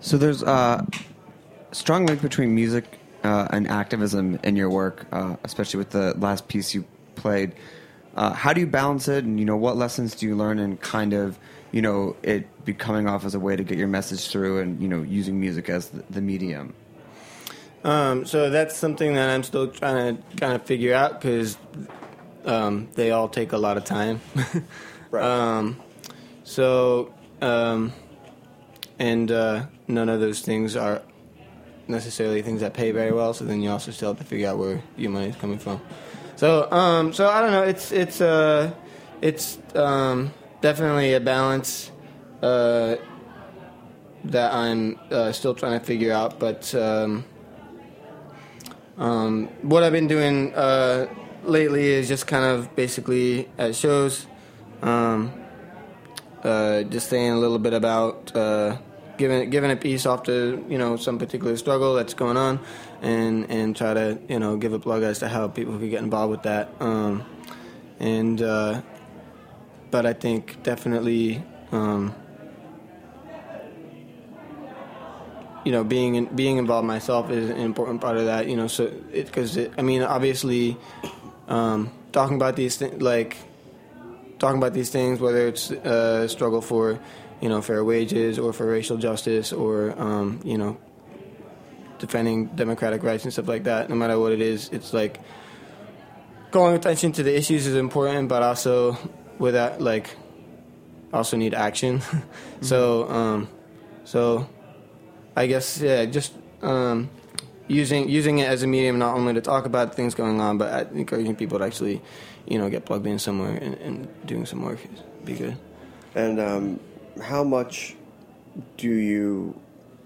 So there's a uh, strong link between music uh, and activism in your work, uh, especially with the last piece you played. Uh, how do you balance it, and, you know, what lessons do you learn in kind of, you know, it be coming off as a way to get your message through and, you know, using music as the, the medium? Um, so that's something that I'm still trying to kind of figure out, because um, they all take a lot of time. Right. Um, so, um, and uh, none of those things are necessarily things that pay very well, so then you also still have to figure out where your money is coming from. So, um, so I don't know. It's it's uh, it's um, definitely a balance uh, that I'm uh, still trying to figure out. But um, um, what I've been doing uh, lately is just kind of basically at shows, um, uh, just saying a little bit about uh, giving giving a piece off to, you know, some particular struggle that's going on. And, and try to, you know, give a plug as to how people could get involved with that. Um, and uh, but I think definitely, um, you know, being in, being involved myself is an important part of that. You know, so because I mean, obviously, um, talking about these things, like talking about these things, whether it's a struggle for, you know, fair wages or for racial justice or um, you know, defending democratic rights and stuff like that, no matter what it is, it's like calling attention to the issues is important, but also with that, like, also need action. Mm-hmm. So, um, so I guess, yeah, just um, using using it as a medium, not only to talk about things going on, but encouraging people to actually, you know, get plugged in somewhere and, and doing some work would be good. And um, how much do you...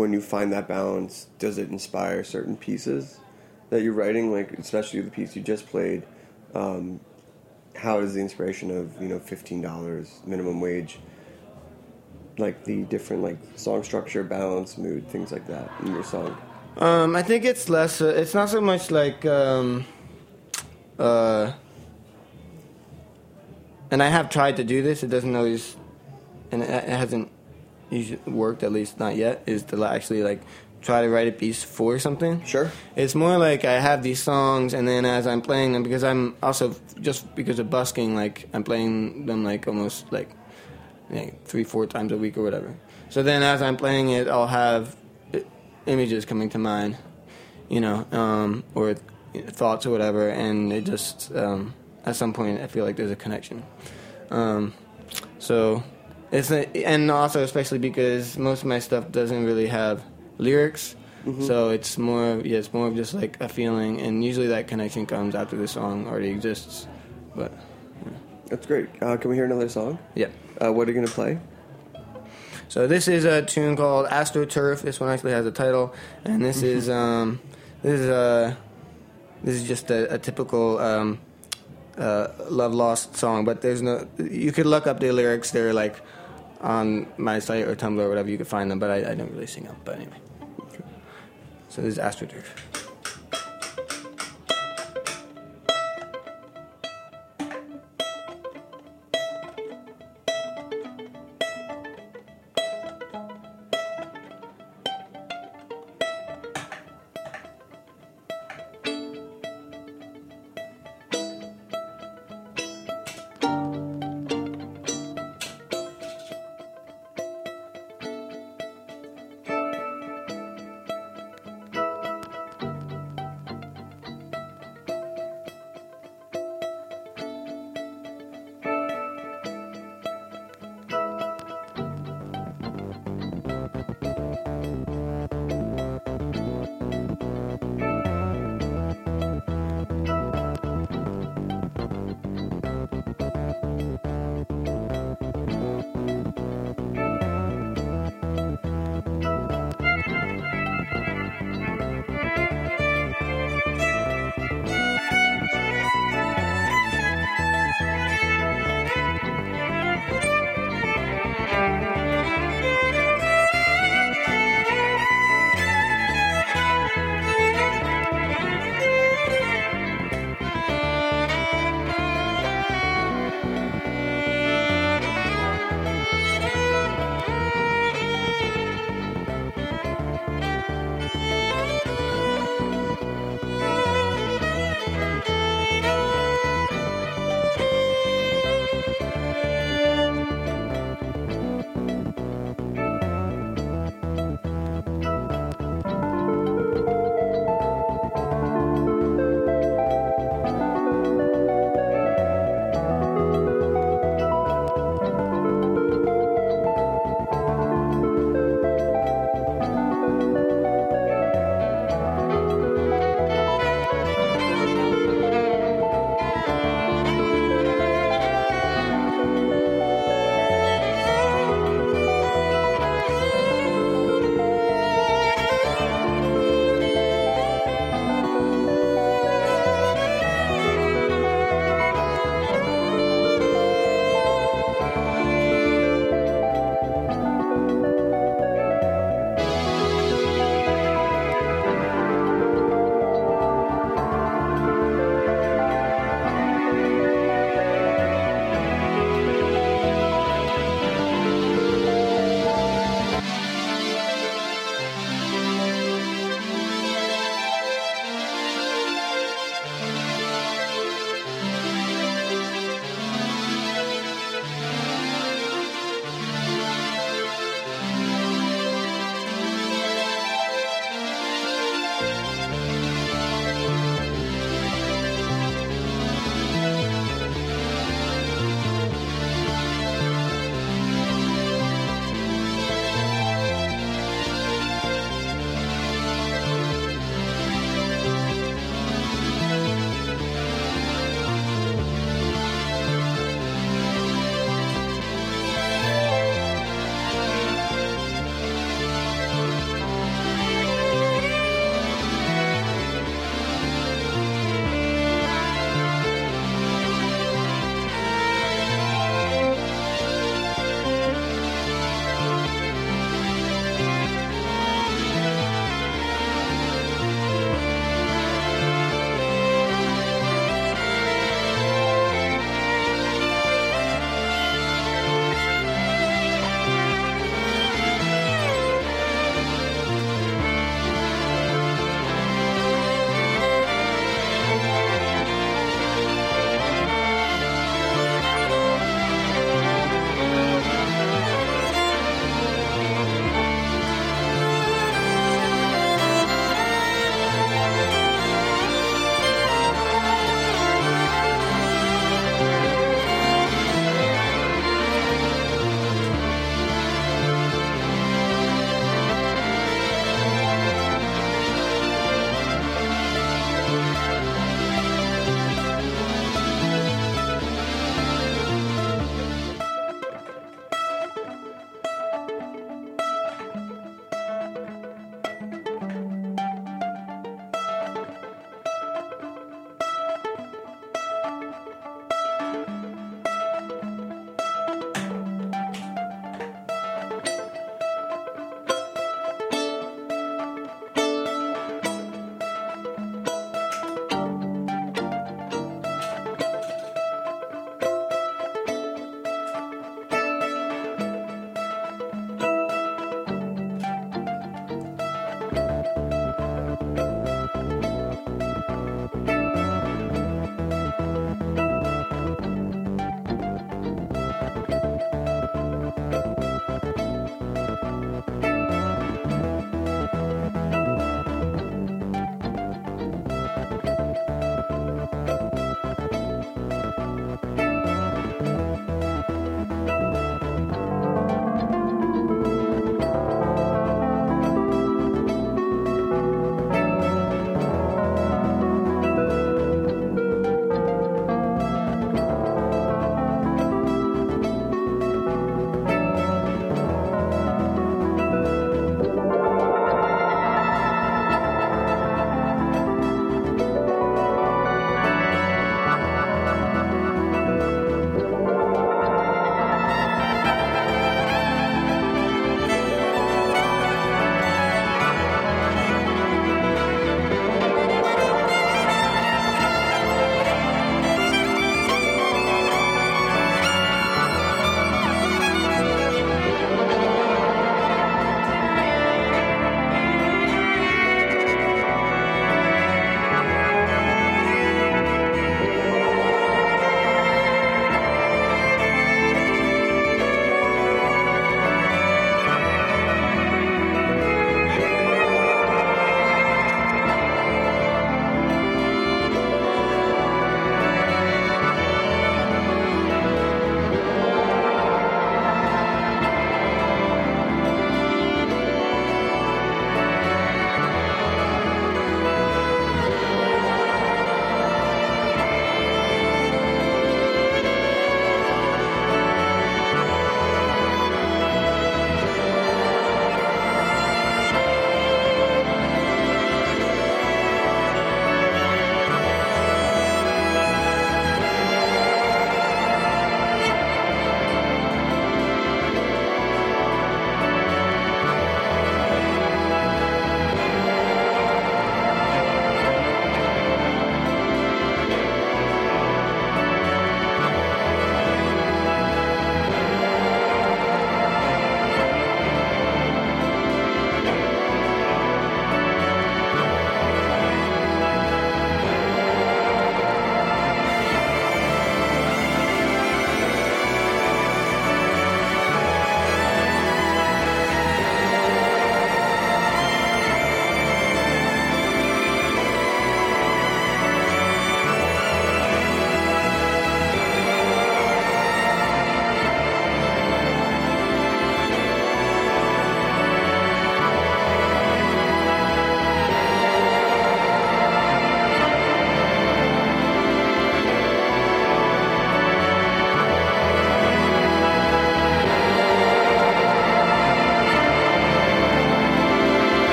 when you find that balance, does it inspire certain pieces that you're writing, like especially the piece you just played? Um, how does the inspiration of, you know, fifteen dollars minimum wage, like the different, like, song structure, balance, mood, things like that in your song? Um, I think it's less, uh, it's not so much like, um, uh, and I have tried to do this, it doesn't always, and it, it hasn't worked, at least not yet, is to actually, like, try to write a piece for something. Sure. It's more like I have these songs, and then as I'm playing them, because I'm also, just because of busking, like, I'm playing them, like, almost, like, like three, four times a week or whatever. So then as I'm playing it, I'll have images coming to mind, you know, um, or thoughts or whatever, and it just, um, at some point, I feel like there's a connection. Um, so... It's a, and also especially because most of my stuff doesn't really have lyrics, mm-hmm. so it's more of, yeah, it's more of just like a feeling, and usually that connection comes after the song already exists. But yeah. That's great. Uh, can we hear another song? Yeah. Uh, what are you gonna play? So this is a tune called AstroTurf. This one actually has a title, and this is um, this is a this is just a, a typical. Um, uh, Love Lost song, but there's no. You could look up the lyrics. They're like. On my site or Tumblr or whatever, you could find them, but I, I don't really sing them. But anyway. So this is AstroTurf.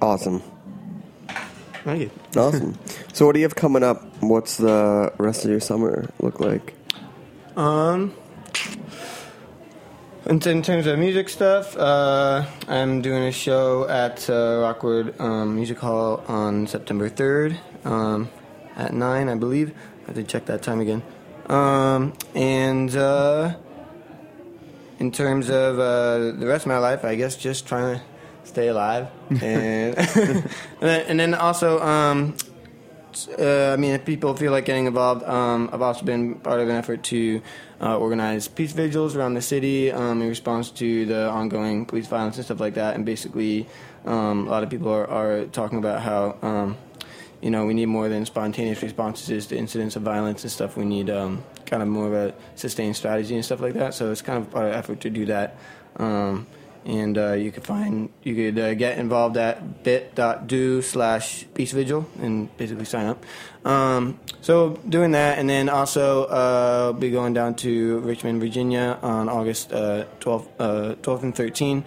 Awesome. Thank you. Awesome. So what do you have coming up? What's the rest of your summer look like? Um, in, in terms of music stuff, uh, I'm doing a show at uh, Rockwood um, Music Hall on September third um, at nine, I believe. I have to check that time again. Um, and uh, in terms of uh, the rest of my life, I guess just trying to stay alive, and and then also, um, uh, I mean, if people feel like getting involved, um, I've also been part of an effort to uh, organize peace vigils around the city um, in response to the ongoing police violence and stuff like that. And basically, um, a lot of people are, are talking about how um, you know we need more than spontaneous responses to incidents of violence and stuff. We need um, kind of more of a sustained strategy and stuff like that. So it's kind of part of an effort to do that. Um, And uh, you could find you could uh, get involved at bit.do slash peace vigil and basically sign up. Um, so doing that, and then also uh, be going down to Richmond, Virginia on August uh, twelfth, uh, twelfth and thirteenth,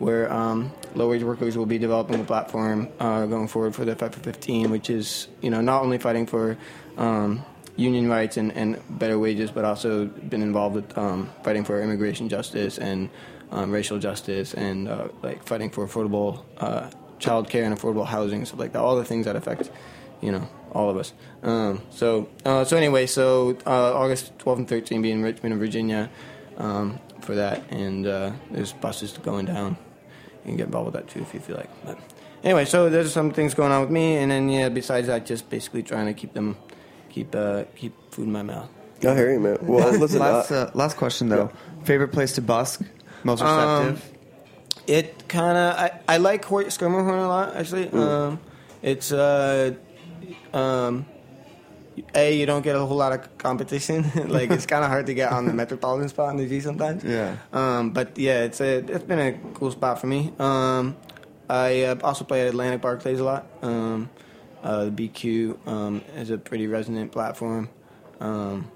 where um, low wage workers will be developing a platform uh, going forward for the Fight for fifteen, which is you know not only fighting for um, union rights and, and better wages, but also been involved with um, fighting for immigration justice and Um, racial justice and uh, like fighting for affordable uh, child care and affordable housing, stuff like that. All the things that affect, you know, all of us. Um, so, uh, so anyway, so uh, August twelfth and thirteenth, be in Richmond, Virginia, um, for that. And uh, there's buses going down. You can get involved with that too if you feel like. But anyway, so there's some things going on with me, and then yeah, besides that, just basically trying to keep them, keep uh, keep food in my mouth. I hear you, man. Well, listen. last, uh, last question though. Yeah. Favorite place to busk? Most receptive? Um, it kind of... I, I like Skirmerhorn a lot, actually. Mm. Um, it's... Uh, um, A, you don't get a whole lot of competition. Like, it's kind of hard to get on the Metropolitan spot in the G sometimes. Yeah. Um, but, yeah, it's a, it's been a cool spot for me. Um, I uh, also play at Atlantic Barclays a lot. Um, uh, the B Q um, is a pretty resonant platform. Um,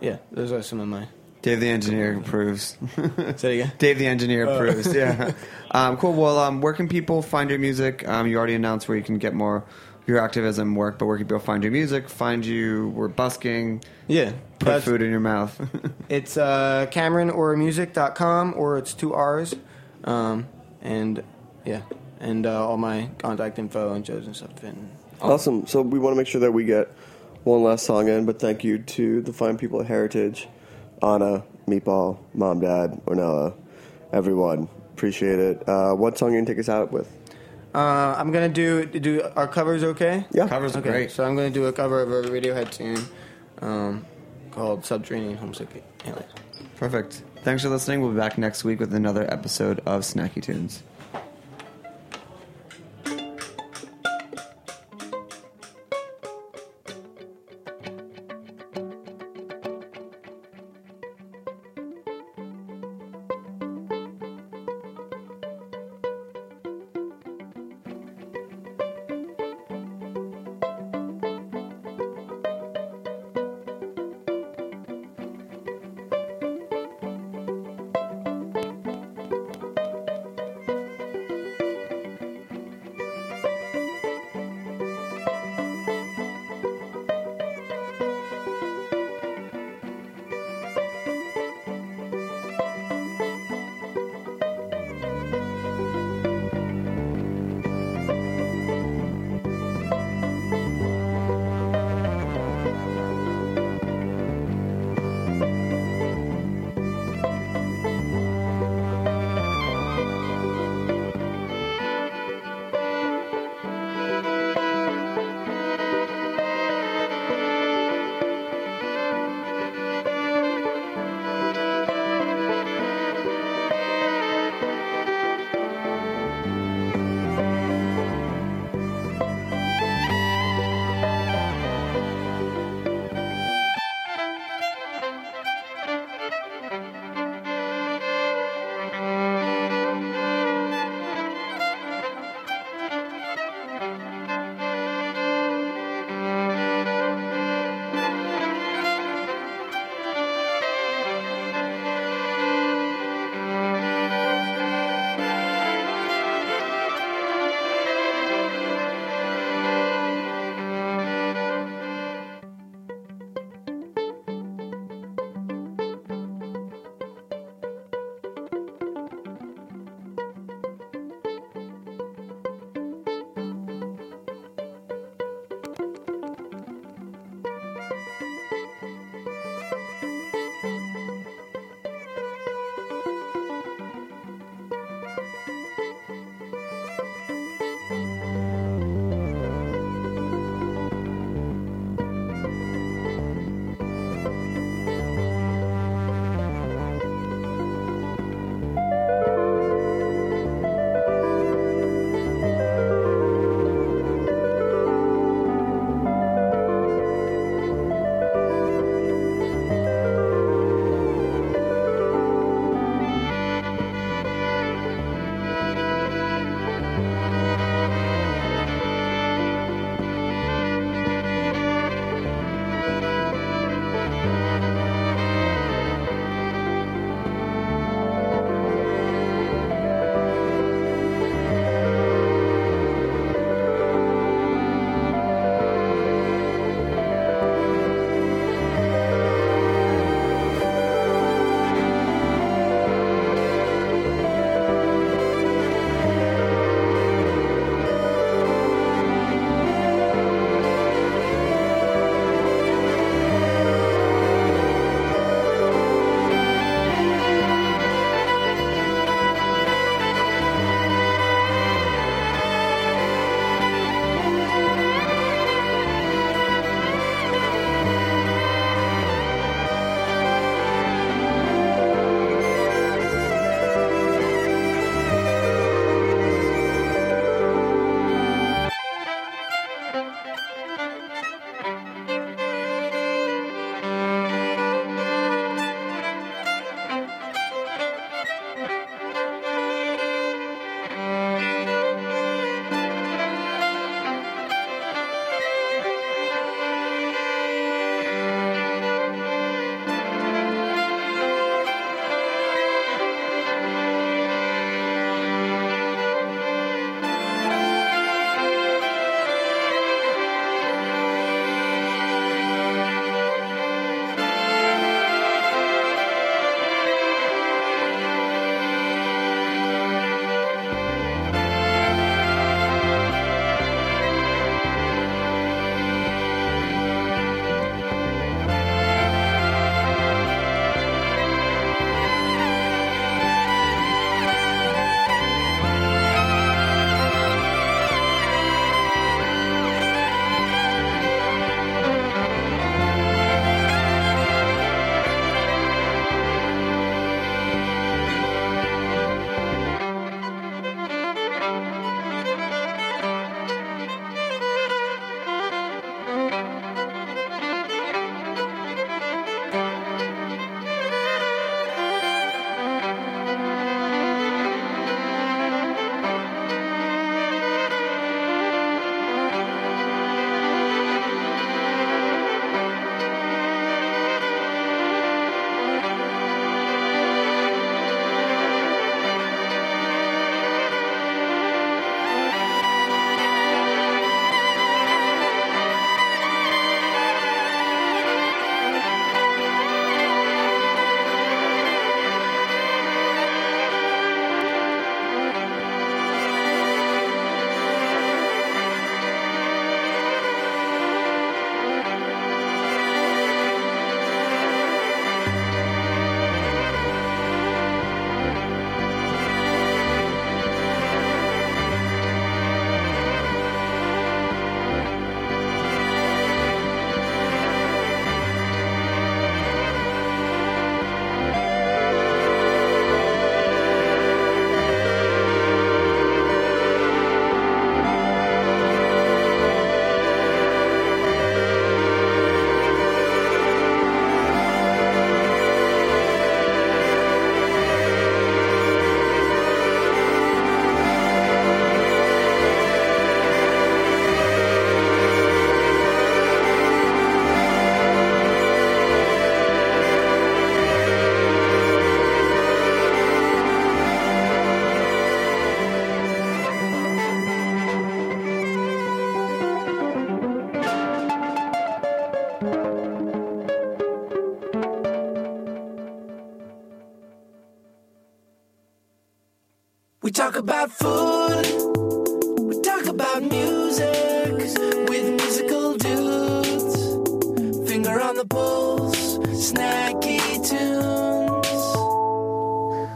yeah, those are some of my... Dave the Engineer approves. Say it again? Dave the Engineer approves, oh. Yeah. Um, cool. Well, um, where can people find your music? Um, you already announced where you can get more your activism work, but where can people find your music, find you, we're busking, yeah, put food in your mouth? It's uh, Cameron Orr Music dot com, or it's two R's. Um, and, yeah, and uh, all my contact info and shows and stuff. And awesome. So we want to make sure that we get one last song in, but thank you to the fine people at Heritage. Anna, Meatball, Mom, Dad, Ornella, everyone. Appreciate it. Uh, what song are you going to take us out with? Uh, I'm going to do... do Are covers okay? Yeah. Covers are okay. Great. So I'm going to do a cover of a Radiohead tune um, called Subterranean Homesick Alien. Perfect. Thanks for listening. We'll be back next week with another episode of Snacky Tunes. We talk about food, we talk about music, with musical dudes, finger on the pulse, snacky tunes.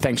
Thanks